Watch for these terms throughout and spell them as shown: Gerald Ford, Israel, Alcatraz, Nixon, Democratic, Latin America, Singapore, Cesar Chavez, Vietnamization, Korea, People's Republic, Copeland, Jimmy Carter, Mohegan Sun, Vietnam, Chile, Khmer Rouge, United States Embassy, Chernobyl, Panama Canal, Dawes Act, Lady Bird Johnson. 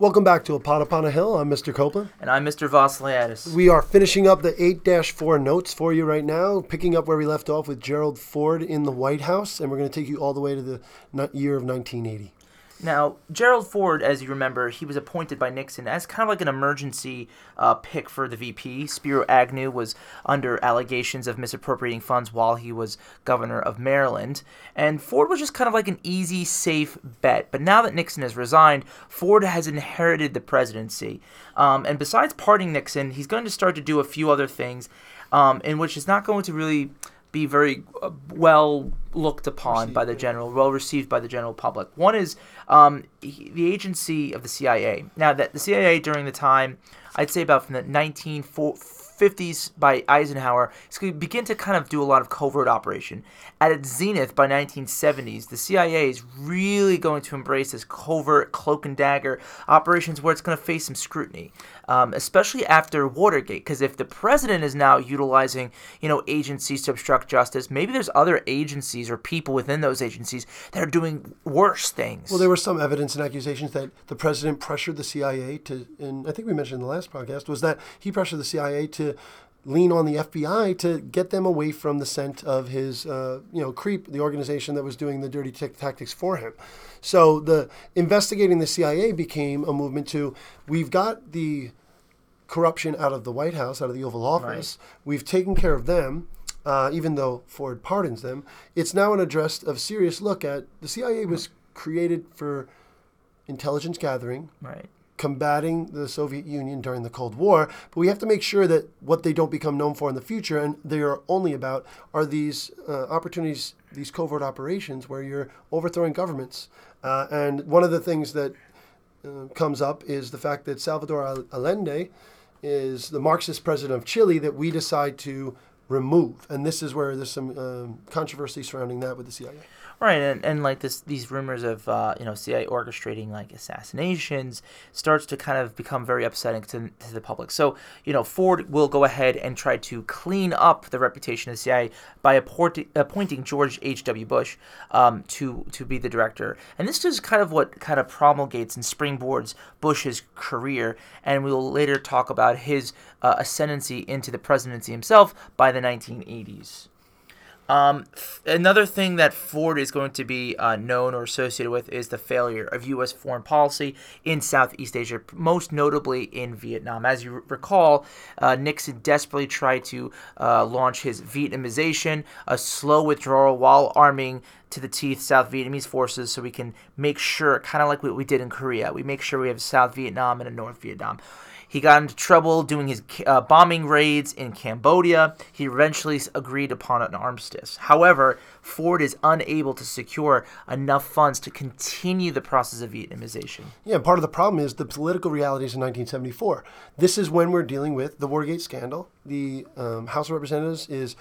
Welcome back to A Pot Upon a Hill. I'm Mr. Copeland. And I'm Mr. Vassiliadis. We are finishing up the 8-4 notes for you right now, picking up where we left off with Gerald Ford in the White House, and we're going to take you all the way to the year of 1980. Now, Gerald Ford, as you remember, he was appointed by Nixon as kind of like an emergency pick for the VP. Spiro Agnew was under allegations of misappropriating funds while he was governor of Maryland. And Ford was just kind of like an easy, safe bet. But now that Nixon has resigned, Ford has inherited the presidency. And besides pardoning Nixon, he's going to start to do a few other things in which is not going to really be very well looked upon by the general, well received by the general public. One is the agency of the CIA. Now, that the CIA during the time, I'd say about from the 1950s by Eisenhower, it's going to begin to kind of do a lot of covert operation. At its zenith by 1970s, the CIA is really going to embrace this covert cloak and dagger operations where it's going to face some scrutiny, especially after Watergate. Because if the president is now utilizing, agencies to obstruct justice, maybe there's other agencies or people within those agencies that are doing worse things. Well, there was some evidence and accusations that the president pressured the CIA to, and I think we mentioned in the last podcast, was that he pressured the CIA to lean on the FBI to get them away from the scent of his, CREEP, the organization that was doing the dirty tactics for him. So the investigating the CIA became a movement to, we've got the corruption out of the White House, out of the Oval Office. Right. We've taken care of them, even though Ford pardons them. It's now an address of serious look at, the CIA was created for intelligence gathering. Right. Combating the Soviet Union during the Cold War, but we have to make sure that what they don't become known for in the future, and they are only about, are these opportunities, these covert operations where you're overthrowing governments. And one of the things that comes up is the fact that Salvador Allende is the Marxist president of Chile that we decide to remove. And this is where there's some controversy surrounding that with the CIA. Right, and like these rumors of CIA orchestrating like assassinations starts to kind of become very upsetting to the public. So Ford will go ahead and try to clean up the reputation of the CIA by appointing George H.W. Bush to be the director, and this is kind of what kind of promulgates and springboards Bush's career. And we will later talk about his ascendancy into the presidency himself by the 1980s. Another thing that Ford is going to be known or associated with is the failure of U.S. foreign policy in Southeast Asia, most notably in Vietnam. As you recall, Nixon desperately tried to launch his Vietnamization, a slow withdrawal while arming to the teeth South Vietnamese forces so we can make sure, kind of like what we did in Korea, we make sure we have South Vietnam and a North Vietnam. He got into trouble doing his bombing raids in Cambodia. He eventually agreed upon an armistice. However, Ford is unable to secure enough funds to continue the process of Vietnamization. Yeah, part of the problem is the political realities in 1974. This is when we're dealing with the Watergate scandal. The House of Representatives is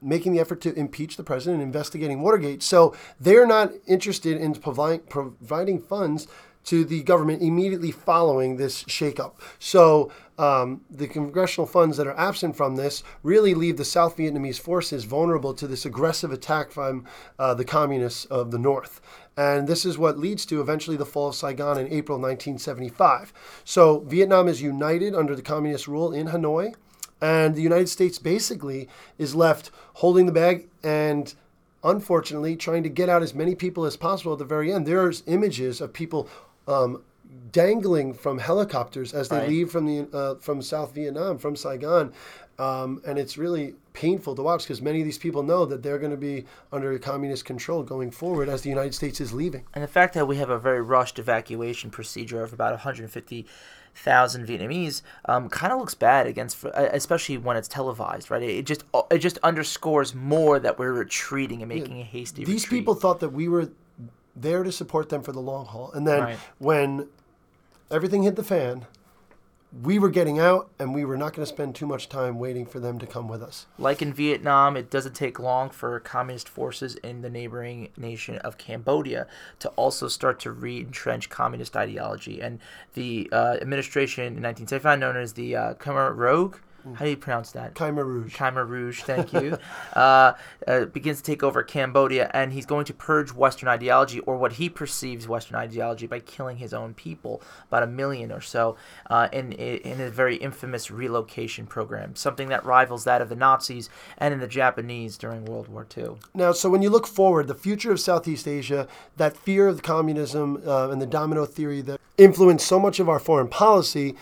making the effort to impeach the president and investigating Watergate. So they're not interested in providing funds to the government immediately following this shakeup. So the congressional funds that are absent from this really leave the South Vietnamese forces vulnerable to this aggressive attack from the communists of the North. And this is what leads to eventually the fall of Saigon in April 1975. So Vietnam is united under the communist rule in Hanoi, and the United States basically is left holding the bag and, unfortunately, trying to get out as many people as possible at the very end. There's images of people dangling from helicopters as they leave from the from South Vietnam, from Saigon, and it's really painful to watch because many of these people know that they're going to be under communist control going forward as the United States is leaving. And the fact that we have a very rushed evacuation procedure of about 150,000 Vietnamese kind of looks bad against, especially when it's televised, right? It just underscores more that we're retreating and making a hasty retreat. These people thought that we were there to support them for the long haul, and then when everything hit the fan, we were getting out, and we were not going to spend too much time waiting for them to come with us. Like in Vietnam, it doesn't take long for communist forces in the neighboring nation of Cambodia to also start to re-entrench communist ideology. And the administration in 1975, known as the Khmer Rouge, How do you pronounce that? Khmer Rouge. Khmer Rouge, thank you. Begins to take over Cambodia, and he's going to purge Western ideology, or what he perceives Western ideology, by killing his own people, about 1 million or so, in a very infamous relocation program, something that rivals that of the Nazis and in the Japanese during World War II. Now, so when you look forward, the future of Southeast Asia, that fear of communism and the domino theory that influenced so much of our foreign policy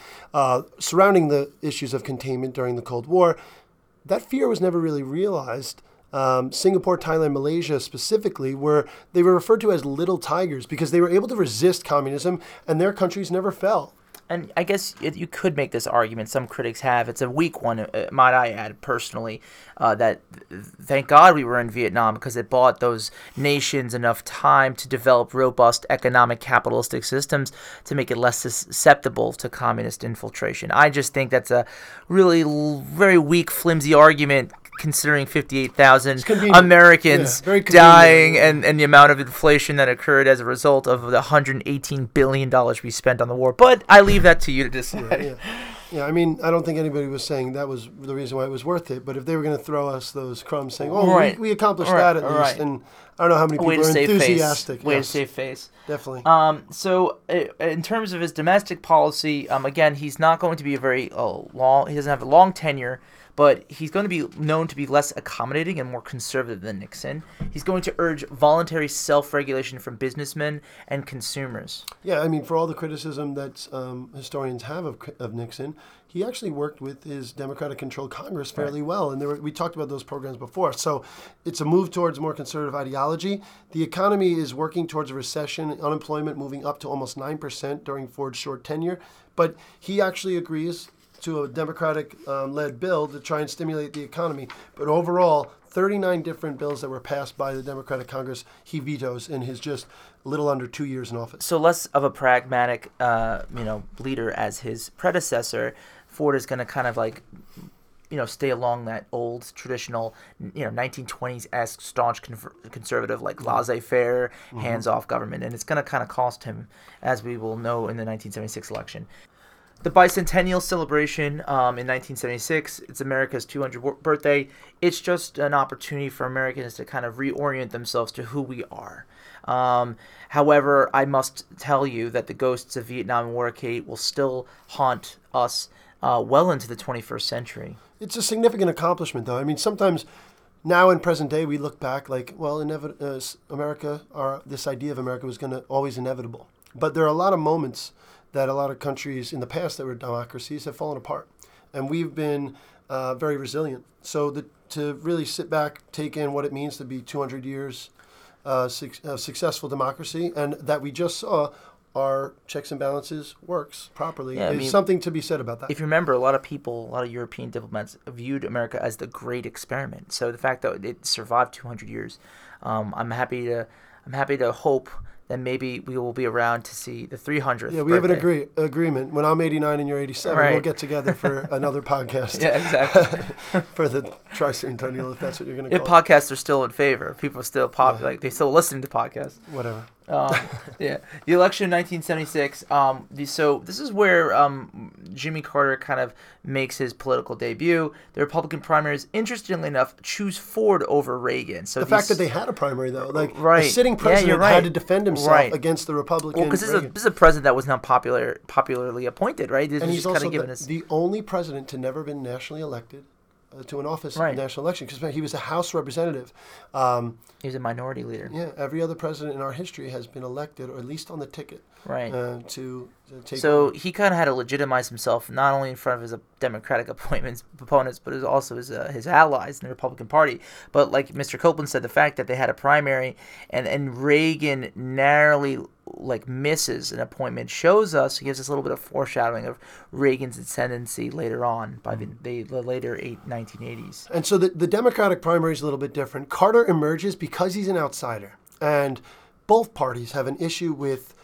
surrounding the issues of containment during the Cold War, that fear was never really realized. Singapore, Thailand, Malaysia specifically, where they were referred to as little tigers because they were able to resist communism and their countries never fell. And I guess you could make this argument. Some critics have. It's a weak one, might I add, personally, that thank God we were in Vietnam, because it bought those nations enough time to develop robust economic capitalistic systems to make it less susceptible to communist infiltration. I just think that's a really very weak, flimsy argument, considering 58,000 Americans dying and the amount of inflation that occurred as a result of the $118 billion we spent on the war. But I leave that to you to decide. Yeah, I mean, I don't think anybody was saying that was the reason why it was worth it. But if they were going to throw us those crumbs saying, oh, we accomplished that at least. And I don't know how many people are enthusiastic. Way to save face. Definitely. So in terms of his domestic policy, again, he's not going to be a very long – he doesn't have a long tenure. But he's going to be known to be less accommodating and more conservative than Nixon. He's going to urge voluntary self-regulation from businessmen and consumers. Yeah, I mean, for all the criticism that historians have of Nixon, he actually worked with his Democratic-controlled Congress fairly well. And we talked about those programs before. So it's a move towards more conservative ideology. The economy is working towards a recession, unemployment moving up to almost 9% during Ford's short tenure. But he actually agrees to a Democratic-led bill to try and stimulate the economy. But overall, 39 different bills that were passed by the Democratic Congress, he vetoes in his just little under 2 years in office. So less of a pragmatic leader as his predecessor. Ford is going to kind of like stay along that old traditional 1920s-esque staunch conservative, like laissez-faire, hands-off government. And it's going to kind of cost him, as we will know in the 1976 election. The bicentennial celebration in 1976, it's America's 200th birthday. It's just an opportunity for Americans to kind of reorient themselves to who we are. However, I must tell you that the ghosts of Vietnam and Watergate will still haunt us well into the 21st century. It's a significant accomplishment, though. I mean, sometimes now in present day we look back like, well, America, or this idea of America was going to always inevitable. But there are a lot of moments that a lot of countries in the past that were democracies have fallen apart. And we've been very resilient. So to really sit back, take in what it means to be 200 years successful democracy, and that we just saw our checks and balances works properly. Yeah, there's something to be said about that. If you remember, a lot of European diplomats viewed America as the great experiment. So the fact that it survived 200 years, I'm happy to hope then maybe we will be around to see the 300th. Yeah, we have an agreement. When I'm 89 and you're 87, we'll get together for another podcast. Yeah, exactly. For the tricentennial, if that's what you're going to call it. Podcasts are still in favor. People still they still listen to podcasts. Whatever. The election of 1976. So this is where Jimmy Carter kind of makes his political debut. The Republican primaries, interestingly enough, choose Ford over Reagan. So the fact that they had a primary, though, like the sitting president had to defend himself against the Republican. Well, because this is a president that was not popularly appointed, right? And he's also the only president to never been nationally elected to an office in the national election, because he was a House representative. He was a minority leader. Yeah, every other president in our history has been elected, or at least on the ticket, to take over. He kind of had to legitimize himself, not only in front of his Democratic opponents, but also his allies in the Republican Party. But like Mr. Copeland said, the fact that they had a primary and Reagan narrowly misses an appointment gives us a little bit of foreshadowing of Reagan's ascendancy later on by the later 1980s. And so the Democratic primary is a little bit different. Carter emerges because he's an outsider, and both parties have an issue with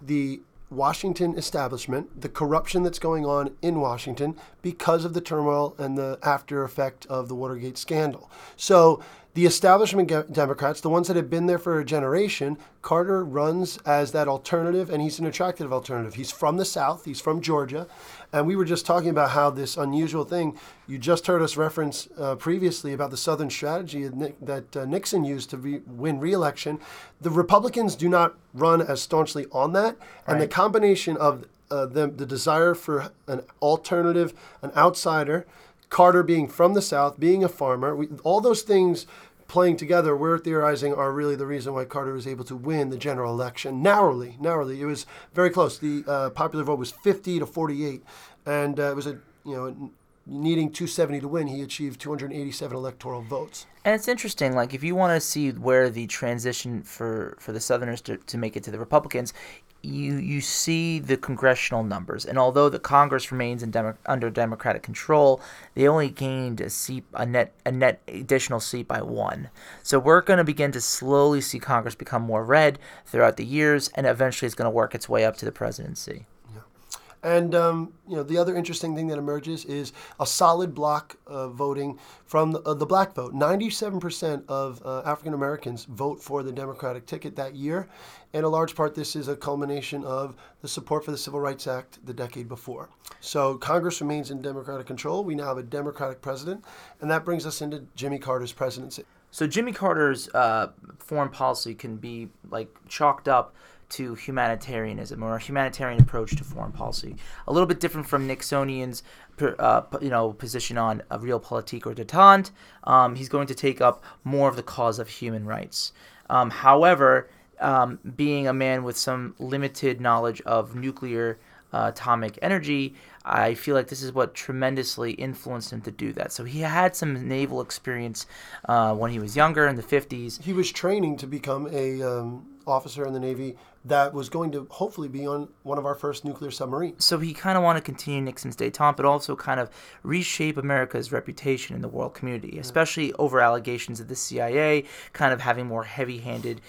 the Washington establishment, the corruption that's going on in Washington because of the turmoil and the after effect of the Watergate scandal. So The establishment Democrats, the ones that have been there for a generation, Carter runs as that alternative, and he's an attractive alternative. He's from the South. He's from Georgia. And we were just talking about how this unusual thing, you just heard us reference previously about the Southern strategy that Nixon used to win re-election. The Republicans do not run as staunchly on that. And the combination of the desire for an alternative, an outsider, Carter being from the South, being a farmer, all those things playing together, we're theorizing, are really the reason why Carter was able to win the general election narrowly. It was very close. The popular vote was 50 to 48, and it was needing 270 to win. He achieved 287 electoral votes. And it's interesting, like if you want to see where the transition for the Southerners to make it to the Republicans. You see the congressional numbers, and although the Congress remains under Democratic control, they only gained a net additional seat by one. So we're going to begin to slowly see Congress become more red throughout the years, and eventually it's going to work its way up to the presidency. Yeah. And the other interesting thing that emerges is a solid block voting from the black vote. 97% of African Americans vote for the Democratic ticket that year. And a large part, this is a culmination of the support for the Civil Rights Act the decade before. So Congress remains in Democratic control. We now have a Democratic president, and that brings us into Jimmy Carter's presidency. So Jimmy Carter's foreign policy can be chalked up to humanitarianism, or a humanitarian approach to foreign policy, a little bit different from Nixonian's position on a realpolitik or détente. He's going to take up more of the cause of human rights. However, being a man with some limited knowledge of nuclear atomic energy, I feel like this is what tremendously influenced him to do that. So he had some naval experience when he was younger in the 50s. He was training to become a officer in the Navy that was going to hopefully be on one of our first nuclear submarines. So he kind of wanted to continue Nixon's détente, but also kind of reshape America's reputation in the world community, especially over allegations of the CIA kind of having more heavy-handed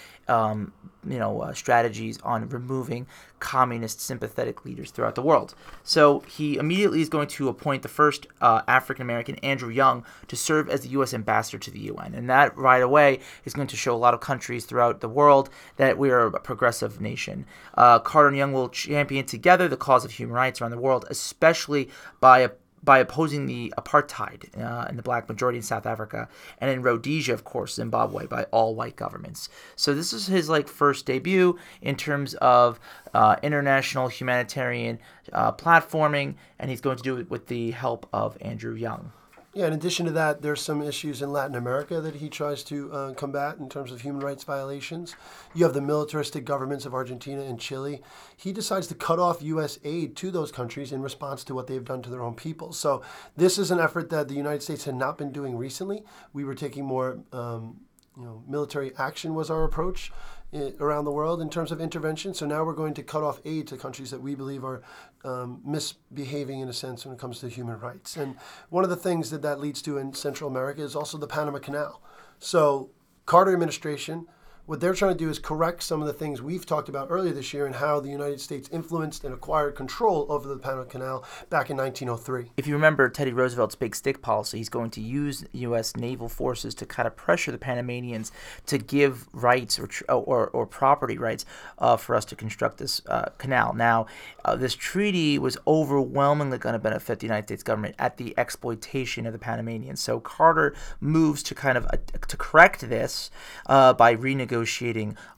strategies on removing communist sympathetic leaders throughout the world. So he immediately is going to appoint the first African-American, Andrew Young, to serve as the U.S. ambassador to the UN. And that right away is going to show a lot of countries throughout the world that we are a progressive nation. Carter and Young will champion together the cause of human rights around the world, especially by opposing the apartheid in the black majority in South Africa, and in Rhodesia, of course, Zimbabwe, by all white governments. So this is his first debut in terms of international humanitarian platforming, and he's going to do it with the help of Andrew Young. Yeah, in addition to that, there's some issues in Latin America that he tries to combat in terms of human rights violations. You have the militaristic governments of Argentina and Chile. He decides to cut off U.S. aid to those countries in response to what they've done to their own people. So this is an effort that the United States had not been doing recently. We were taking more military action was our approach around the world in terms of intervention. So now we're going to cut off aid to countries that we believe are misbehaving in a sense when it comes to human rights. And one of the things that leads to in Central America is also the Panama Canal. So Carter administration, what they're trying to do is correct some of the things we've talked about earlier this year and how the United States influenced and acquired control over the Panama Canal back in 1903. If you remember Teddy Roosevelt's big stick policy, he's going to use U.S. naval forces to kind of pressure the Panamanians to give rights or property rights for us to construct this canal. Now, this treaty was overwhelmingly going to benefit the United States government at the exploitation of the Panamanians. So Carter moves to kind of to correct this by renegotiating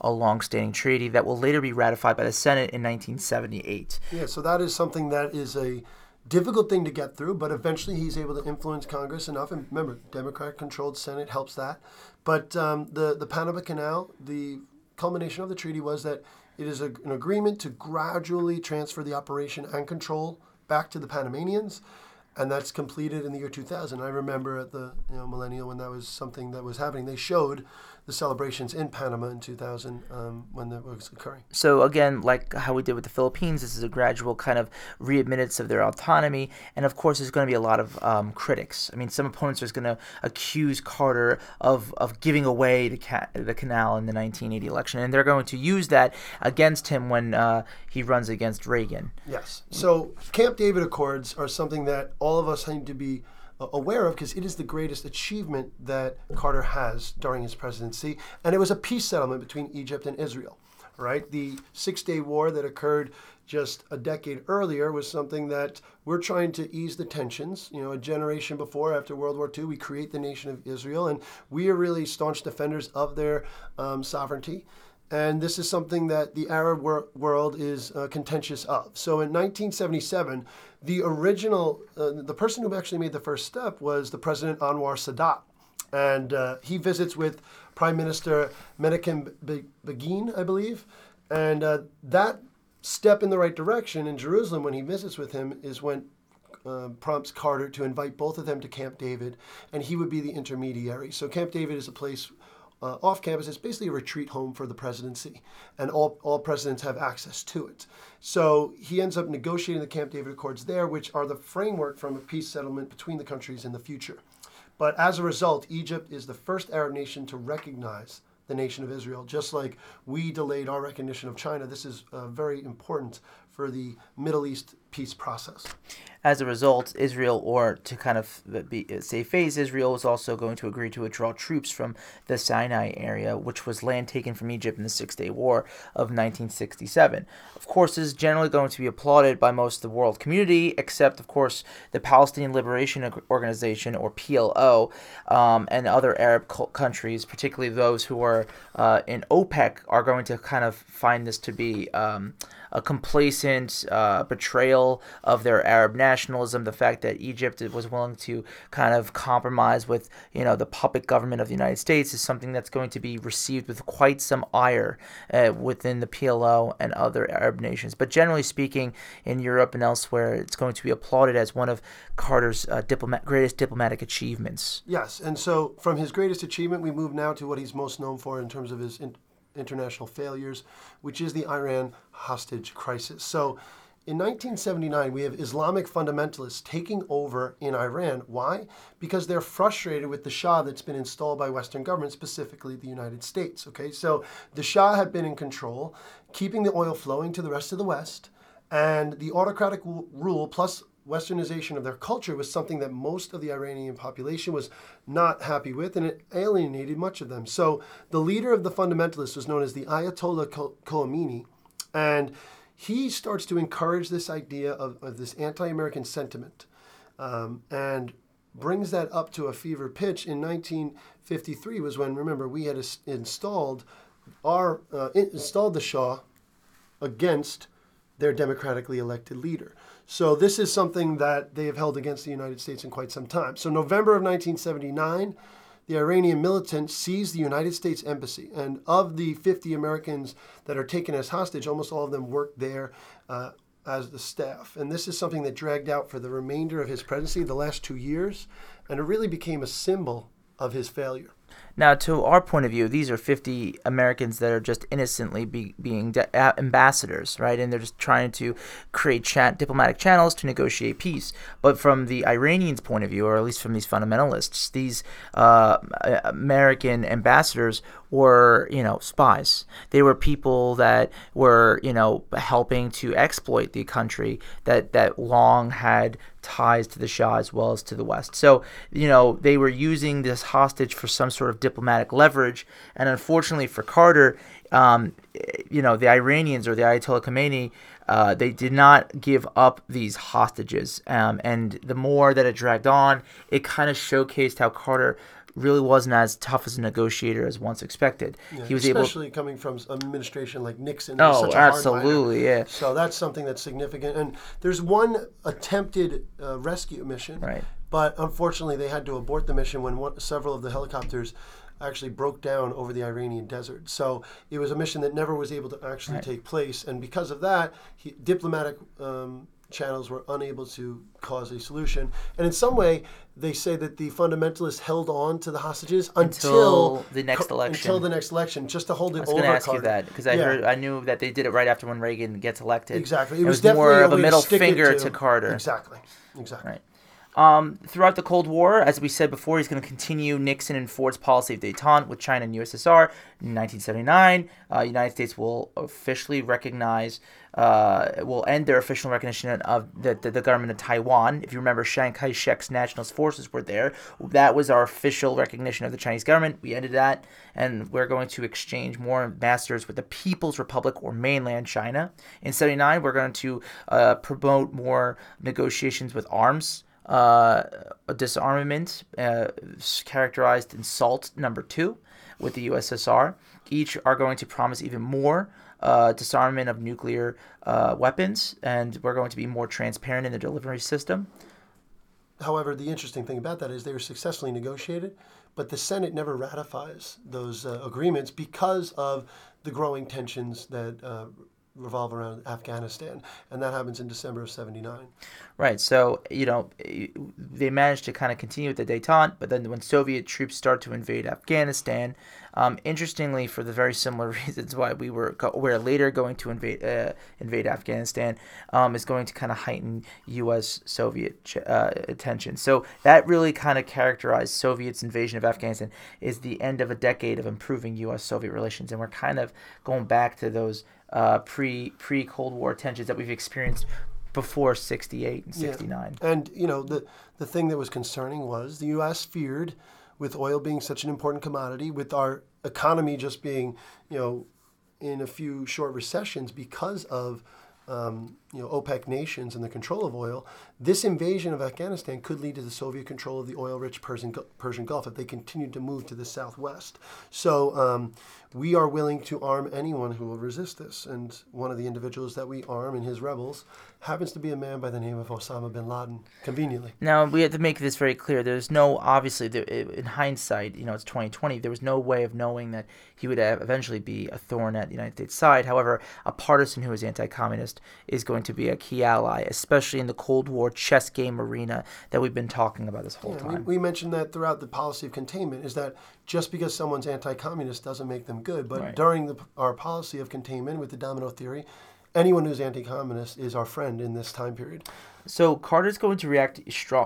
a long-standing treaty that will later be ratified by the Senate in 1978. Yeah, so that is something that is a difficult thing to get through, but eventually he's able to influence Congress enough. And remember, Democrat-controlled Senate helps that. But the Panama Canal, the culmination of the treaty was that it is an agreement to gradually transfer the operation and control back to the Panamanians. And that's completed in the year 2000. I remember at the millennial when that was something that was happening. They showed the celebrations in Panama in 2000 when that was occurring. So again, like how we did with the Philippines, this is a gradual kind of readmittance of their autonomy. And of course, there's going to be a lot of critics. I mean, some opponents are going to accuse Carter of giving away the canal in the 1980 election. And they're going to use that against him when he runs against Reagan. Yes. So Camp David Accords are something that all of us need to be aware of, because it is the greatest achievement that Carter has during his presidency. And it was a peace settlement between Egypt and Israel, right? The 6 Day War that occurred just a decade earlier was something that we're trying to ease the tensions. You know, a generation before, after World War II, we create the nation of Israel, and we are really staunch defenders of their sovereignty. And this is something that the Arab world is contentious of. So in 1977, the original, the person who actually made the first step was the President Anwar Sadat. And he visits with Prime Minister Menachem Begin, I believe. And that step in the right direction in Jerusalem when he visits with him is when prompts Carter to invite both of them to Camp David, and he would be the intermediary. So Camp David is a place off campus. It's basically a retreat home for the presidency, and all presidents have access to it. So he ends up negotiating the Camp David Accords there, which are the framework from a peace settlement between the countries in the future. But as a result, Egypt is the first Arab nation to recognize the nation of Israel. Just like we delayed our recognition of China, this is very important for the Middle East peace process. As a result, Israel, or to kind of save face, Israel was also going to agree to withdraw troops from the Sinai area, which was land taken from Egypt in the 6 Day War of 1967. Of course, this is generally going to be applauded by most of the world community, except, of course, the Palestinian Liberation Organization, or PLO, and other Arab countries, particularly those who are in OPEC, are going to kind of find this to be a complacent betrayal of their Arab nationalism, the fact that Egypt was willing to kind of compromise with, you know, the puppet government of the United States is something that's going to be received with quite some ire within the PLO and other Arab nations. But generally speaking, in Europe and elsewhere, it's going to be applauded as one of Carter's greatest diplomatic achievements. Yes, and so from his greatest achievement, we move now to what he's most known for in terms of his international failures, which is the Iran hostage crisis. So in 1979, we have Islamic fundamentalists taking over in Iran. Why? Because they're frustrated with the Shah that's been installed by Western governments, specifically the United States. Okay, so the Shah had been in control, keeping the oil flowing to the rest of the West, and the autocratic rule plus Westernization of their culture was something that most of the Iranian population was not happy with, and it alienated much of them. So the leader of the fundamentalists was known as the Ayatollah Khomeini, and he starts to encourage this idea of this anti-American sentiment and brings that up to a fever pitch. In 1953 was when, remember, we had installed the Shah against their democratically elected leader. So this is something that they have held against the United States in quite some time. So November of 1979, the Iranian militants seized the United States embassy, and of the 50 Americans that are taken as hostage, almost all of them worked there as the staff. And this is something that dragged out for the remainder of his presidency, the last 2 years, and it really became a symbol of his failure. Now, to our point of view, these are 50 Americans that are just innocently being ambassadors, right? And they're just trying to create diplomatic channels to negotiate peace. But from the Iranians' point of view, or at least from these fundamentalists, these American ambassadors were, you know, spies. They were people that were, you know, helping to exploit the country that long had ties to the Shah as well as to the West. So, you know, they were using this hostage for some sort of diplomatic leverage. And unfortunately for Carter, you know, the Iranians or the Ayatollah Khomeini, they did not give up these hostages. And the more that it dragged on, it kind of showcased how Carter really wasn't as tough as a negotiator as once expected. Yeah, he was especially coming from an administration like Nixon. Oh, such a absolutely, yeah. So that's something that's significant. And there's one attempted rescue mission, right? But unfortunately, they had to abort the mission when several of the helicopters actually broke down over the Iranian desert. So it was a mission that never was able to actually take place. And because of that, diplomatic channels were unable to cause a solution. And in some way, they say that the fundamentalists held on to the hostages until the next election. Until the next election, just to hold it over. I was going to ask Carter. You that because I knew that they did it right after when Reagan gets elected. Exactly, it was definitely more of a middle finger to Carter. Exactly. Right. Throughout the Cold War, as we said before, he's going to continue Nixon and Ford's policy of détente with China and USSR. In 1979, United States will officially recognize, will end their official recognition of the government of Taiwan. If you remember, Chiang Kai-shek's nationalist forces were there. That was our official recognition of the Chinese government. We ended that, and we're going to exchange more ambassadors with the People's Republic or mainland China. In 79, we're going to promote more negotiations with arms. Disarmament, characterized in SALT number 2 with the USSR. Each are going to promise even more disarmament of nuclear weapons, and we're going to be more transparent in the delivery system. However, the interesting thing about that is they were successfully negotiated, but the Senate never ratifies those agreements because of the growing tensions that revolve around Afghanistan, and that happens in December of 79. Right, so, you know, they managed to kind of continue with the détente, but then when Soviet troops start to invade Afghanistan, interestingly, for the very similar reasons why we're later going to invade Afghanistan, is going to kind of heighten U.S.-Soviet tension. So that really kind of characterized Soviet's invasion of Afghanistan is the end of a decade of improving U.S.-Soviet relations, and we're kind of going back to those pre-Cold War tensions that we've experienced before 68 and 69. Yeah. And, you know, the thing that was concerning was the U.S. feared, with oil being such an important commodity, with our economy just being, you know, in a few short recessions because of, you know, OPEC nations and the control of oil, this invasion of Afghanistan could lead to the Soviet control of the oil-rich Persian Gulf if they continued to move to the southwest. So we are willing to arm anyone who will resist this. And one of the individuals that we arm and his rebels happens to be a man by the name of Osama bin Laden, conveniently. Now, we have to make this very clear. There's no, obviously, in hindsight, you know, it's 2020, there was no way of knowing that he would eventually be a thorn at the United States side. However, a partisan who is anti-communist is going to be a key ally, especially in the Cold War chess game arena that we've been talking about this whole time. We mentioned that throughout the policy of containment, is that just because someone's anti-communist doesn't make them good, but during our policy of containment with the domino theory, anyone who's anti-communist is our friend in this time period. So Carter's going to react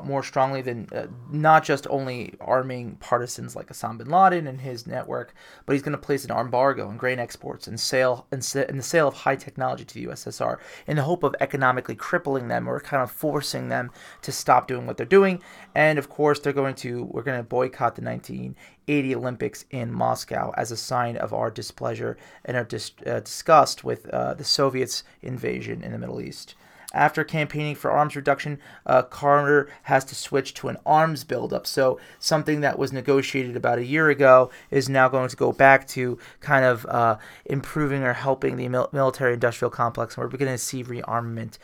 more strongly than not just only arming partisans like Osama bin Laden and his network, but he's going to place an embargo on grain exports and the sale of high technology to the USSR in the hope of economically crippling them or kind of forcing them to stop doing what they're doing. And of course, we're going to boycott the 1980 Olympics in Moscow as a sign of our displeasure and our disgust with the Soviets' invasion in the Middle East. After campaigning for arms reduction, Carter has to switch to an arms buildup. So something that was negotiated about a year ago is now going to go back to kind of improving or helping the military-industrial complex. And we're going to see rearmament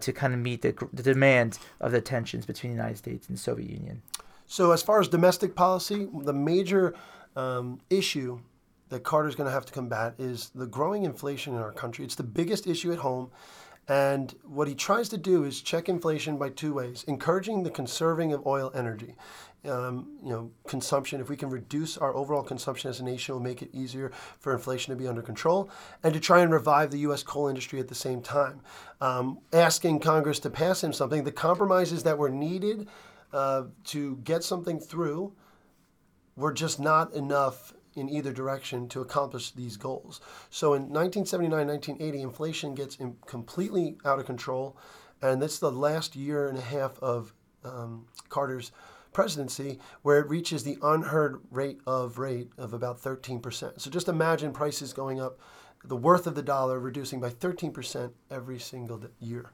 to kind of meet the demand of the tensions between the United States and the Soviet Union. So as far as domestic policy, the major issue that Carter's going to have to combat is the growing inflation in our country. It's the biggest issue at home. And what he tries to do is check inflation by two ways: encouraging the conserving of oil energy, you know, consumption. If we can reduce our overall consumption as a nation, it'll make it easier for inflation to be under control, and to try and revive the U.S. coal industry at the same time. Asking Congress to pass him something, the compromises that were needed to get something through were just not enough in either direction to accomplish these goals. So in 1979, 1980, inflation gets completely out of control, and that's the last year and a half of Carter's presidency where it reaches the unheard rate of about 13%. So just imagine prices going up, the worth of the dollar reducing by 13% every single year.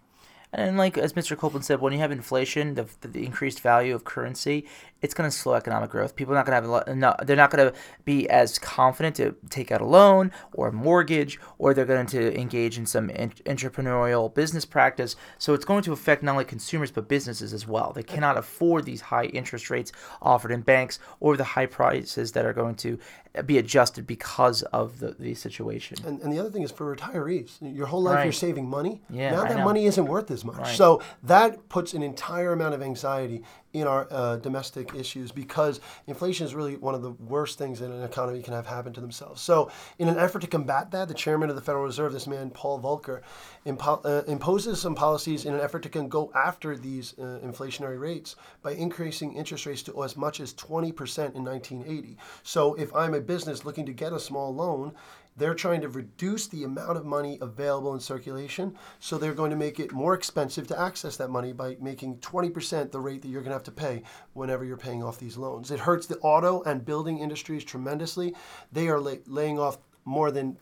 And like as Mr. Copeland said, when you have inflation, the increased value of currency, it's going to slow economic growth. People are not going to have they're not going to be as confident to take out a loan or a mortgage, or they're going to engage in some entrepreneurial business practice. So it's going to affect not only consumers but businesses as well. They cannot afford these high interest rates offered in banks or the high prices that are going to be adjusted because of the situation. And the other thing is for retirees, your whole life you're saving money. Yeah, now that money isn't worth as much. Right. So that puts an entire amount of anxiety in our domestic issues, because inflation is really one of the worst things that an economy can have happen to themselves. So in an effort to combat that, the chairman of the Federal Reserve, this man, Paul Volcker, imposes some policies in an effort to go after these inflationary rates by increasing interest rates to as much as 20% in 1980. So if I'm a business looking to get a small loan, they're trying to reduce the amount of money available in circulation, so they're going to make it more expensive to access that money by making 20% the rate that you're going to have to pay whenever you're paying off these loans. It hurts the auto and building industries tremendously. They are laying off more than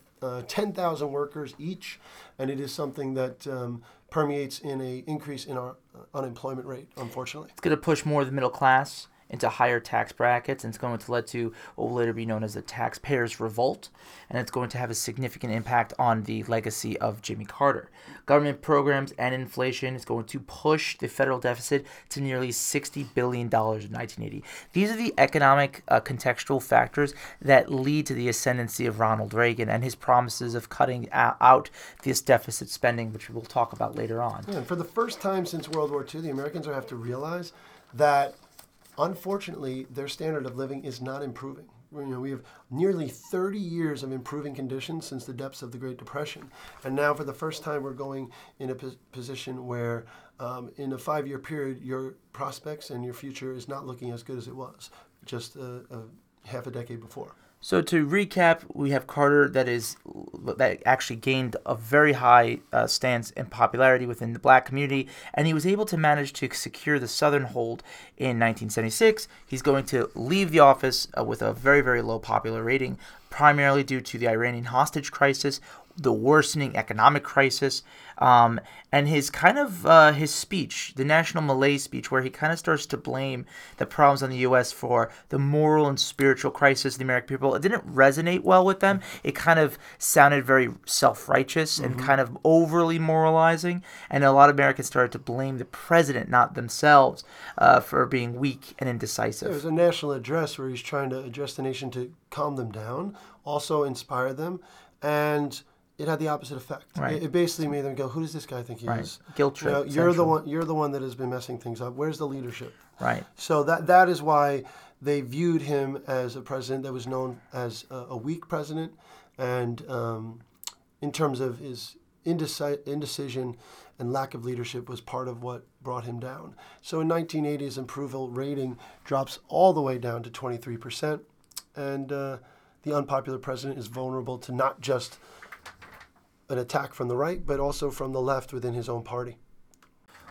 10,000 workers each, and it is something that permeates in an increase in our unemployment rate, unfortunately. It's going to push more of the middle class into higher tax brackets, and it's going to lead to what will later be known as the taxpayers' revolt, and it's going to have a significant impact on the legacy of Jimmy Carter. Government programs and inflation is going to push the federal deficit to nearly $60 billion in 1980. These are the economic contextual factors that lead to the ascendancy of Ronald Reagan and his promises of cutting out this deficit spending, which we will talk about later on. Yeah, and for the first time since World War II, the Americans have to realize that unfortunately, their standard of living is not improving. You know, we have nearly 30 years of improving conditions since the depths of the Great Depression. And now for the first time, we're going in a position where in a 5-year period, your prospects and your future is not looking as good as it was just half a decade before. So to recap, we have Carter that actually gained a very high stance and popularity within the black community, and he was able to manage to secure the Southern hold in 1976. He's going to leave the office with a very, very low popular rating, primarily due to the Iranian hostage crisis, the worsening economic crisis, and his kind of his speech, the National Malay speech, where he kind of starts to blame the problems on the U.S. for the moral and spiritual crisis of the American people. It didn't resonate well with them. It kind of sounded very self-righteous and kind of overly moralizing, and a lot of Americans started to blame the president, not themselves, for being weak and indecisive. There's a national address where he's trying to address the nation to calm them down, also inspire them, and it had the opposite effect. Right. It basically made them go, "Who does this guy think he is?" Guilt trip. You know, you're the one that has been messing things up. Where's the leadership? Right. So that is why they viewed him as a president that was known as a weak president, and in terms of his indecision and lack of leadership was part of what brought him down. So in 1980, his approval rating drops all the way down to 23%, and the unpopular president is vulnerable to not just an attack from the right, but also from the left within his own party.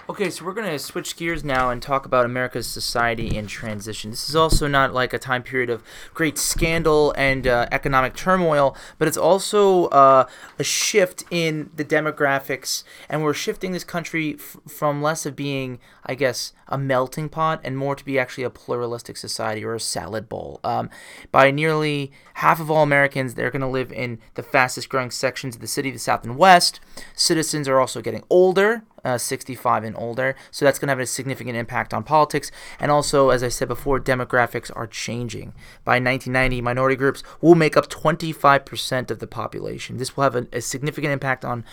Okay, so we're going to switch gears now and talk about America's society in transition. This is also not like a time period of great scandal and economic turmoil, but it's also a shift in the demographics, and we're shifting this country from less of being, I guess, a melting pot and more to be actually a pluralistic society or a salad bowl. By nearly half of all Americans, they're going to live in the fastest growing sections of the city, the South and West. Citizens are also getting older. 65 and older, so that's going to have a significant impact on politics, and also, as I said before, demographics are changing. By 1990, minority groups will make up 25% of the population. This will have a significant impact on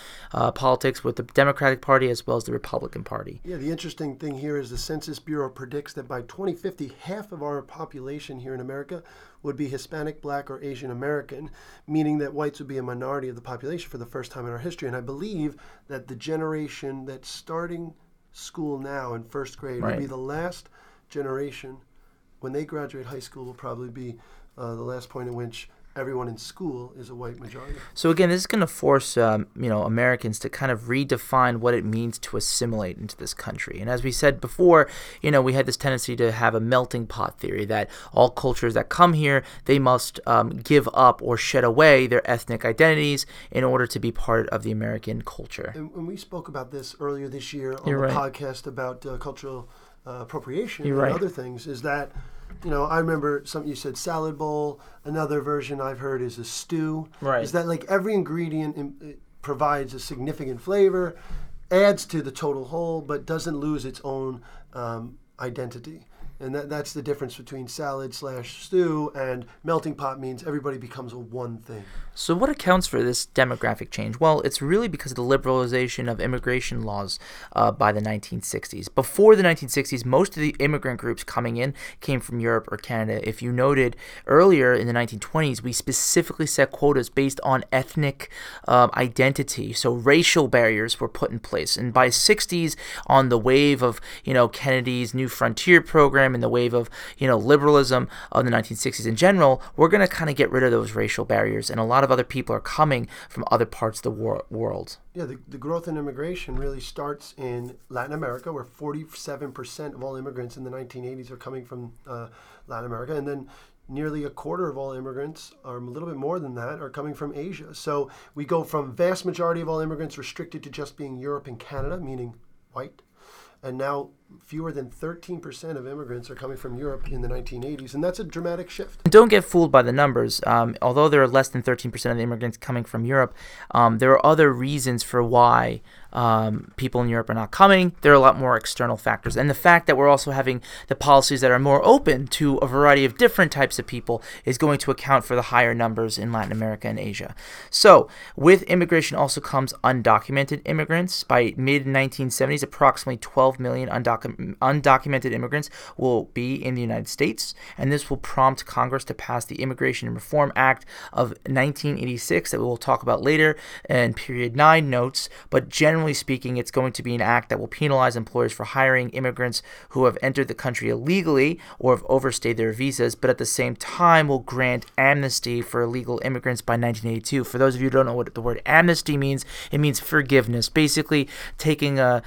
politics with the Democratic Party as well as the Republican Party. Yeah, the interesting thing here is the Census Bureau predicts that by 2050, half of our population here in America would be Hispanic, Black, or Asian American, meaning that whites would be a minority of the population for the first time in our history. And I believe that the generation that's starting school now in first grade will be the last generation. When they graduate high school, will probably be the last point in which everyone in school is a white majority. So again, this is going to force Americans to kind of redefine what it means to assimilate into this country. And as we said before, you know, we had this tendency to have a melting pot theory that all cultures that come here, they must give up or shed away their ethnic identities in order to be part of the American culture. And we spoke about this earlier this year on the podcast about cultural appropriation and other things, is that I remember something you said, salad bowl. Another version I've heard is a stew. Right. Is that like every ingredient provides a significant flavor, adds to the total whole, but doesn't lose its own identity. And that's the difference between salad/stew and melting pot means everybody becomes one thing. So what accounts for this demographic change? Well, it's really because of the liberalization of immigration laws by the 1960s. Before the 1960s, most of the immigrant groups coming in came from Europe or Canada. If you noted earlier in the 1920s, we specifically set quotas based on ethnic identity. So racial barriers were put in place. And by 60s, on the wave of, Kennedy's New Frontier program, in the wave of, liberalism of the 1960s in general, we're going to kind of get rid of those racial barriers. And a lot of other people are coming from other parts of the world. Yeah, the growth in immigration really starts in Latin America, where 47% of all immigrants in the 1980s are coming from Latin America. And then nearly a quarter of all immigrants, or a little bit more than that, are coming from Asia. So we go from vast majority of all immigrants restricted to just being Europe and Canada, meaning white. And now fewer than 13% of immigrants are coming from Europe in the 1980s, and that's a dramatic shift. And don't get fooled by the numbers. Although there are less than 13% of the immigrants coming from Europe, there are other reasons for why people in Europe are not coming. There are a lot more external factors. And the fact that we're also having the policies that are more open to a variety of different types of people is going to account for the higher numbers in Latin America and Asia. So with immigration also comes undocumented immigrants. By mid-1970s, approximately 12 million undocumented immigrants will be in the United States, and this will prompt Congress to pass the Immigration Reform Act of 1986 that we will talk about later in Period 9 notes, but generally speaking, it's going to be an act that will penalize employers for hiring immigrants who have entered the country illegally or have overstayed their visas, but at the same time will grant amnesty for illegal immigrants by 1982. For those of you who don't know what the word amnesty means, it means forgiveness, basically taking a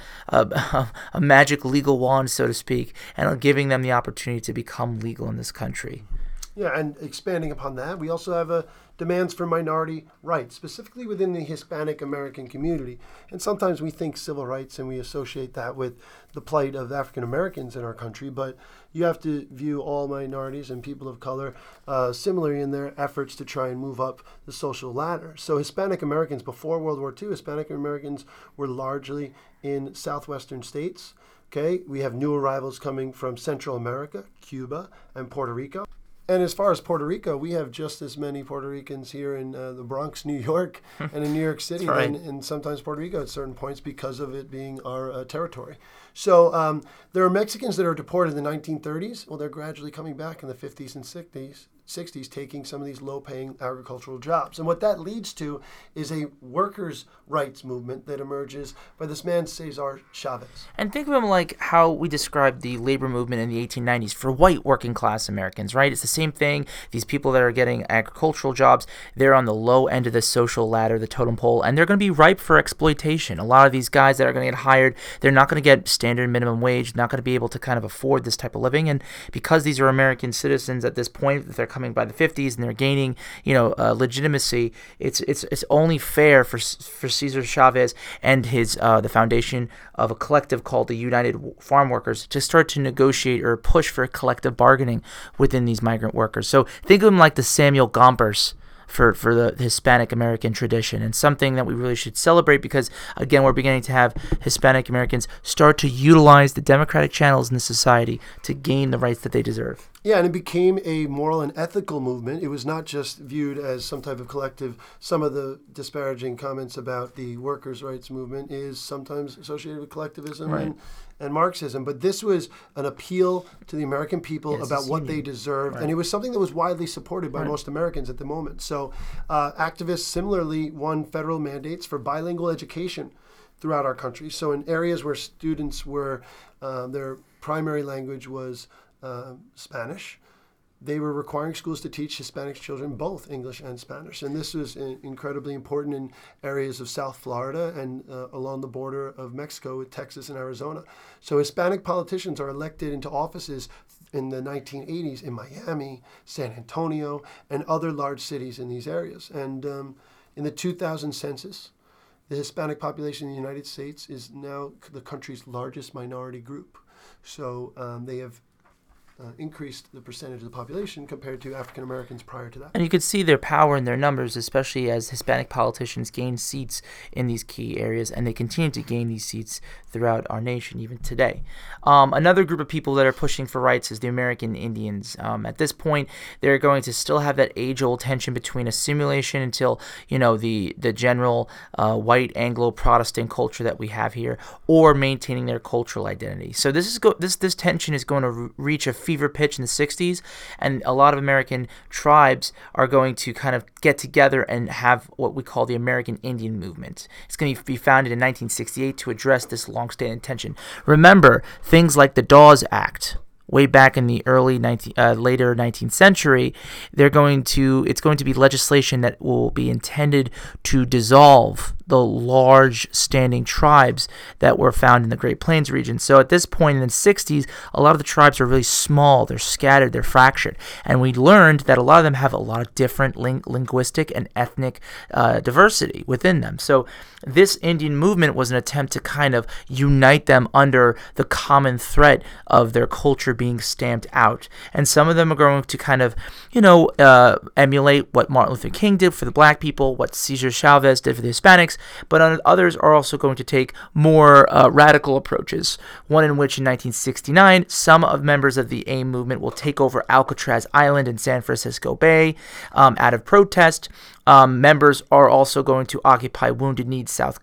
magic legal wand, so to speak, and giving them the opportunity to become legal in this country. Yeah, and expanding upon that, we also have demands for minority rights, specifically within the Hispanic American community. And sometimes we think civil rights and we associate that with the plight of African Americans in our country, but you have to view all minorities and people of color similarly in their efforts to try and move up the social ladder. So Hispanic Americans, before World War II, Hispanic Americans were largely in southwestern states. Okay, we have new arrivals coming from Central America, Cuba, and Puerto Rico. And as far as Puerto Rico, we have just as many Puerto Ricans here in the Bronx, New York, and in New York City, right. and sometimes Puerto Rico at certain points because of it being our territory. So there are Mexicans that are deported in the 1930s. Well, they're gradually coming back in the 50s and 60s, taking some of these low-paying agricultural jobs. And what that leads to is a workers' rights movement that emerges by this man, Cesar Chavez. And think of him like how we described the labor movement in the 1890s for white working-class Americans, right? It's the same thing. These people that are getting agricultural jobs, they're on the low end of the social ladder, the totem pole, and they're going to be ripe for exploitation. A lot of these guys that are going to get hired, they're not going to get standard minimum wage, not going to be able to kind of afford this type of living. And because these are American citizens at this point, they're coming by the 50s and they're gaining, legitimacy. It's only fair for Cesar Chavez and his the foundation of a collective called the United Farm Workers to start to negotiate or push for collective bargaining within these migrant workers. So think of them like the Samuel Gompers for the Hispanic American tradition, and something that we really should celebrate because, again, we're beginning to have Hispanic Americans start to utilize the democratic channels in the society to gain the rights that they deserve. Yeah, and it became a moral and ethical movement. It was not just viewed as some type of collective. Some of the disparaging comments about the workers' rights movement is sometimes associated with collectivism, right, and Marxism. But this was an appeal to the American people about what they deserved. Right. And it was something that was widely supported by most Americans at the moment. So activists similarly won federal mandates for bilingual education throughout our country. So in areas where students were, their primary language was Spanish, they were requiring schools to teach Hispanic children both English and Spanish. And this was incredibly important in areas of South Florida and along the border of Mexico with Texas and Arizona. So Hispanic politicians are elected into offices in the 1980s in Miami, San Antonio, and other large cities in these areas. And in the 2000 census, the Hispanic population in the United States is now the country's largest minority group. So they have increased the percentage of the population compared to African Americans prior to that. And you could see their power in their numbers, especially as Hispanic politicians gained seats in these key areas, and they continue to gain these seats throughout our nation even today. Another group of people that are pushing for rights is the American Indians. At this point, they're going to still have that age-old tension between assimilation until, you know, the general white Anglo-Protestant culture that we have here, or maintaining their cultural identity. So this tension is going to reach a fever pitch in the 60s, and a lot of American tribes are going to kind of get together and have what we call the American Indian Movement. It's going to be founded in 1968 to address this long-standing tension. Remember, things like the Dawes Act, way back in the later 19th century, it's going to be legislation that will be intended to dissolve the large standing tribes that were found in the Great Plains region. So at this point in the 60s, a lot of the tribes are really small, they're scattered, they're fractured. And we learned that a lot of them have a lot of different linguistic and ethnic diversity within them. So this Indian movement was an attempt to kind of unite them under the common threat of their culture being stamped out. And some of them are going to kind of, emulate what Martin Luther King did for the black people, what Cesar Chavez did for the Hispanics, but others are also going to take more radical approaches, one in which in 1969, some of members of the AIM movement will take over Alcatraz Island in San Francisco Bay out of protest. Members are also going to occupy Wounded Knee, South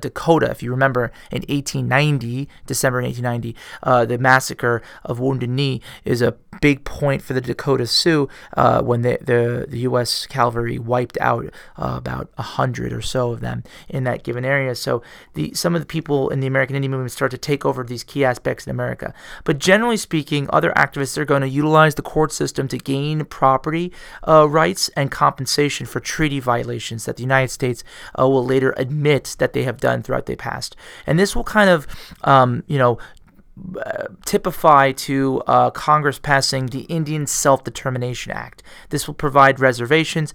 Dakota. If you remember, in December 1890, the massacre of Wounded Knee is a big point for the Dakota Sioux when the U.S. cavalry wiped out about 100 or so of them in that given area. So some of the people in the American Indian movement start to take over these key aspects in America. But generally speaking, other activists are going to utilize the court system to gain property rights and compensation for treaty violations that the United States will later admit that they have done throughout their past. And this will kind of, typify to Congress passing the Indian Self-Determination Act. This will provide reservations,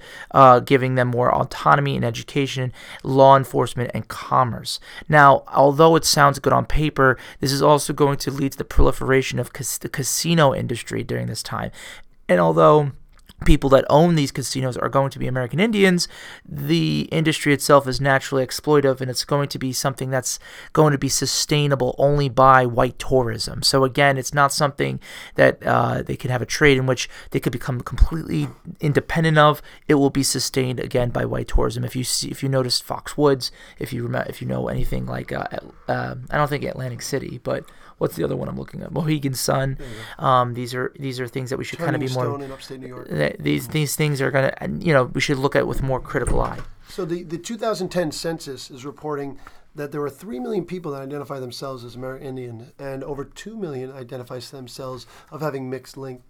giving them more autonomy in education, law enforcement, and commerce. Now, although it sounds good on paper, this is also going to lead to the proliferation of the casino industry during this time. And although people that own these casinos are going to be American Indians, the industry itself is naturally exploitive, and it's going to be something that's going to be sustainable only by white tourism. So again, it's not something that they can have a trade in which they could become completely independent of. It will be sustained again by white tourism. If you noticed Foxwoods, if you know anything like I don't think Atlantic City, but what's the other one I'm looking at? Mohegan Sun. These are things that we should kind of be more. Turning Stone in upstate New York. These things are going to, we should look at with more critical eye. So the 2010 census is reporting that there are 3 million people that identify themselves as American Indian, and over 2 million identify themselves of having mixed link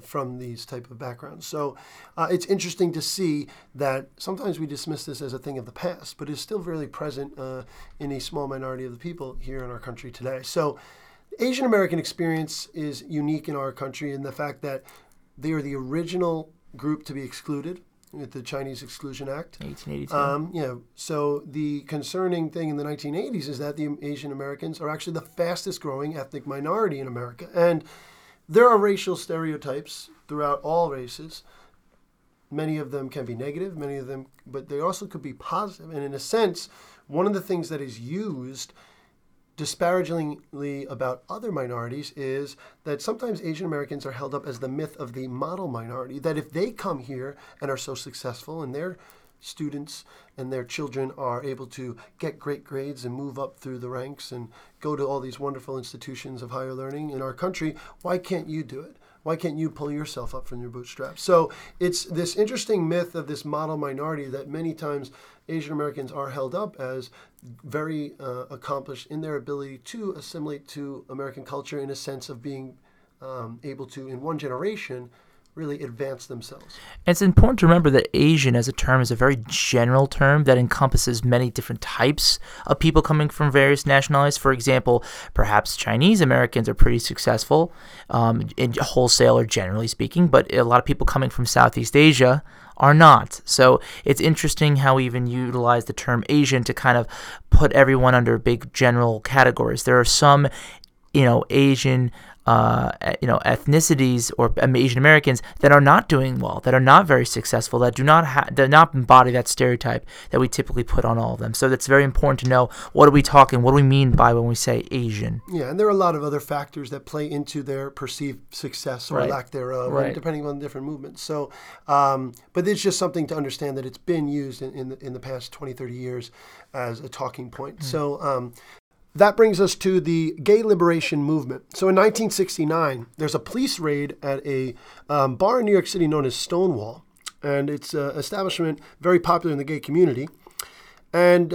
from these type of backgrounds. So it's interesting to see that sometimes we dismiss this as a thing of the past, but it's still really present in a small minority of the people here in our country today. So Asian American experience is unique in our country in the fact that they are the original group to be excluded with the Chinese Exclusion Act. 1882. So the concerning thing in the 1980s is that the Asian Americans are actually the fastest growing ethnic minority in America. And there are racial stereotypes throughout all races. Many of them can be negative, but they also could be positive. And in a sense, one of the things that is used disparagingly about other minorities is that sometimes Asian Americans are held up as the myth of the model minority, that if they come here and are so successful and their students and their children are able to get great grades and move up through the ranks and go to all these wonderful institutions of higher learning in our country, why can't you do it? Why can't you pull yourself up from your bootstraps? So it's this interesting myth of this model minority that many times Asian Americans are held up as very accomplished in their ability to assimilate to American culture in a sense of being able to, in one generation, really advance themselves. It's important to remember that Asian as a term is a very general term that encompasses many different types of people coming from various nationalities. For example, perhaps Chinese Americans are pretty successful in wholesale or generally speaking, but a lot of people coming from Southeast Asia are not. So it's interesting how we even utilize the term Asian to kind of put everyone under big general categories. There are some Asian ethnicities or Asian Americans that are not doing well, that are not very successful, that do not embody that stereotype that we typically put on all of them. So that's very important to know, what are we talking, what do we mean by when we say Asian? Yeah, and there are a lot of other factors that play into their perceived success or lack thereof, depending on the different movements. So, but it's just something to understand that it's been used in the past 20, 30 years as a talking point. Mm. So, that brings us to the gay liberation movement. So in 1969, there's a police raid at a bar in New York City known as Stonewall. And it's an establishment very popular in the gay community. And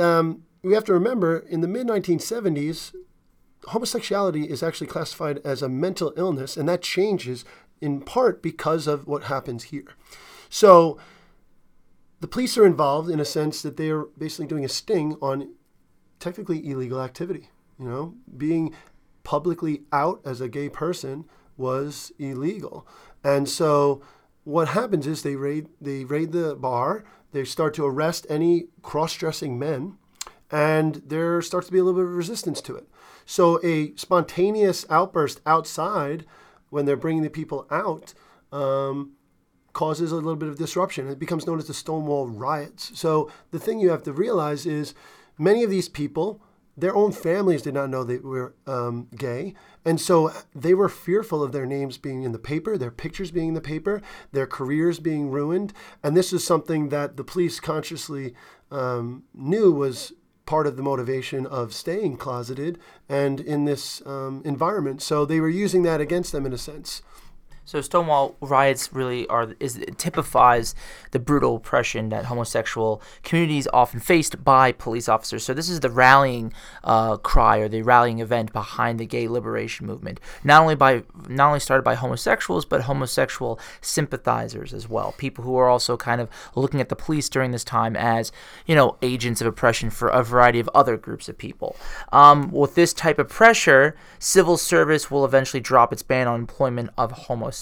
we have to remember, in the mid-1970s, homosexuality is actually classified as a mental illness. And that changes in part because of what happens here. So the police are involved in a sense that they are basically doing a sting on technically illegal activity. You know, being publicly out as a gay person was illegal. And so what happens is they raid the bar, they start to arrest any cross-dressing men, and there starts to be a little bit of resistance to it. So a spontaneous outburst outside when they're bringing the people out causes a little bit of disruption. It becomes known as the Stonewall riots. So the thing you have to realize is many of these people, their own families did not know they were gay. And so they were fearful of their names being in the paper, their pictures being in the paper, their careers being ruined. And this is something that the police consciously knew was part of the motivation of staying closeted and in this environment. So they were using that against them in a sense. So Stonewall riots really typifies the brutal oppression that homosexual communities often faced by police officers. So this is the rallying cry or the rallying event behind the gay liberation movement, not only started by homosexuals, but homosexual sympathizers as well, people who are also kind of looking at the police during this time as, you know, agents of oppression for a variety of other groups of people. With this type of pressure, civil service will eventually drop its ban on employment of homosexuals,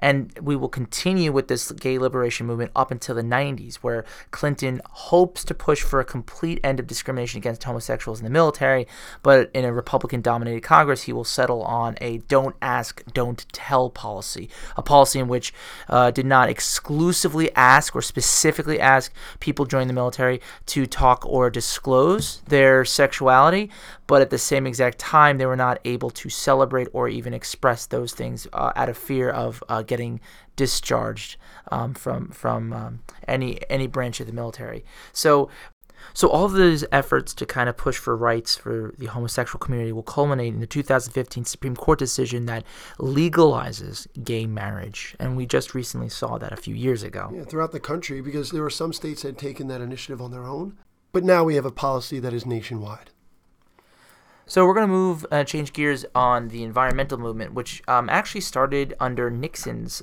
and we will continue with this gay liberation movement up until the 90s, where Clinton hopes to push for a complete end of discrimination against homosexuals in the military, but in a Republican-dominated Congress, he will settle on a don't ask, don't tell policy, a policy in which did not exclusively ask or specifically ask people joining the military to talk or disclose their sexuality, but at the same exact time, they were not able to celebrate or even express those things out of fear of getting discharged from any branch of the military. So all of those efforts to kind of push for rights for the homosexual community will culminate in the 2015 Supreme Court decision that legalizes gay marriage. And we just recently saw that a few years ago. Yeah, throughout the country, because there were some states that had taken that initiative on their own. But now we have a policy that is nationwide. So we're going to change gears on the environmental movement, which actually started under Nixon's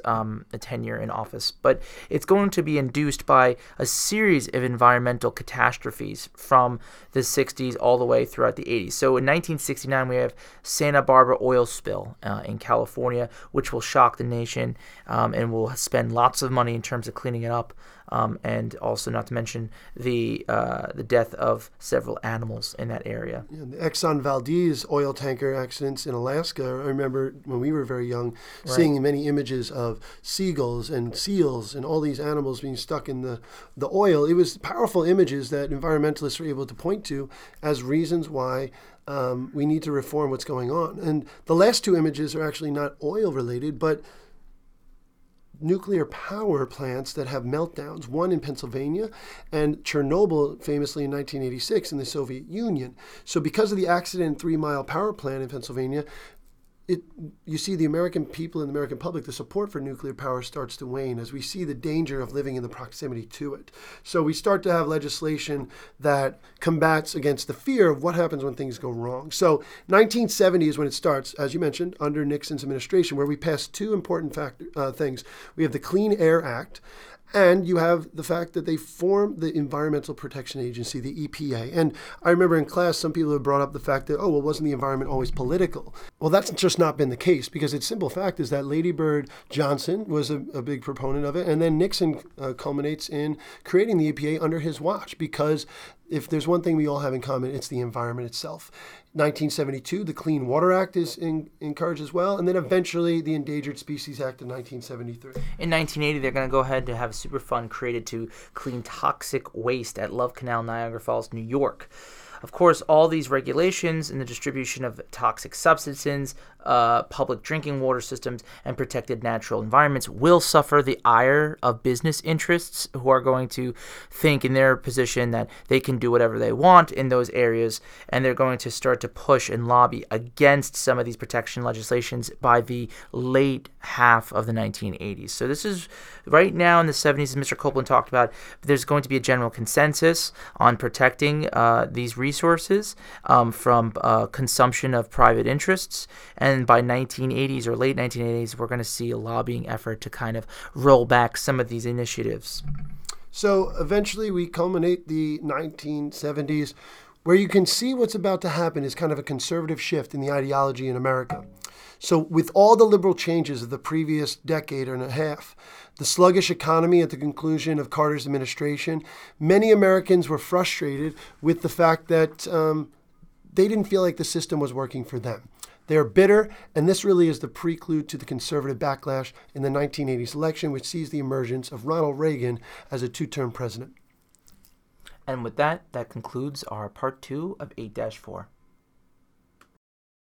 tenure in office. But it's going to be induced by a series of environmental catastrophes from the 60s all the way throughout the 80s. So in 1969, we have Santa Barbara oil spill in California, which will shock the nation and will spend lots of money in terms of cleaning it up. And also, not to mention the death of several animals in that area. Yeah, the Exxon Valdez oil tanker accidents in Alaska. I remember when we were very young, seeing many images of seagulls and seals and all these animals being stuck in the oil. It was powerful images that environmentalists were able to point to as reasons why we need to reform what's going on. And the last two images are actually not oil related, but nuclear power plants that have meltdowns, one in Pennsylvania and Chernobyl famously in 1986 in the Soviet Union. So because of the accident in Three Mile Power Plant in Pennsylvania, you see the American people and the American public, the support for nuclear power starts to wane as we see the danger of living in the proximity to it. So we start to have legislation that combats against the fear of what happens when things go wrong. So 1970 is when it starts, as you mentioned, under Nixon's administration, where we passed two important things. We have the Clean Air Act, and you have the fact that they formed the Environmental Protection Agency, the EPA. And I remember in class, some people have brought up the fact that, wasn't the environment always political? Well, that's just not been the case, because its simple fact is that Lady Bird Johnson was a big proponent of it. And then Nixon culminates in creating the EPA under his watch, because If there's one thing we all have in common, it's the environment itself. 1972, the Clean Water Act is encouraged as well, and then eventually the Endangered Species Act of 1973. In 1980, they're going to go ahead to have a Superfund created to clean toxic waste at Love Canal, Niagara Falls, New York. Of course, all these regulations and the distribution of toxic substances, public drinking water systems, and protected natural environments will suffer the ire of business interests who are going to think in their position that they can do whatever they want in those areas, and they're going to start to push and lobby against some of these protection legislations by the late half of the 1980s. So this is right now in the 70s, as Mr. Copeland talked about, there's going to be a general consensus on protecting these resources from consumption of private interests, and by 1980s or late 1980s, we're going to see a lobbying effort to kind of roll back some of these initiatives. So eventually we culminate the 1970s, where you can see what's about to happen is kind of a conservative shift in the ideology in America. So with all the liberal changes of the previous decade and a half, the sluggish economy at the conclusion of Carter's administration, many Americans were frustrated with the fact that they didn't feel like the system was working for them. They're bitter, and this really is the prelude to the conservative backlash in the 1980s election, which sees the emergence of Ronald Reagan as a two-term president. And with that, that concludes our part 2 of 8-4.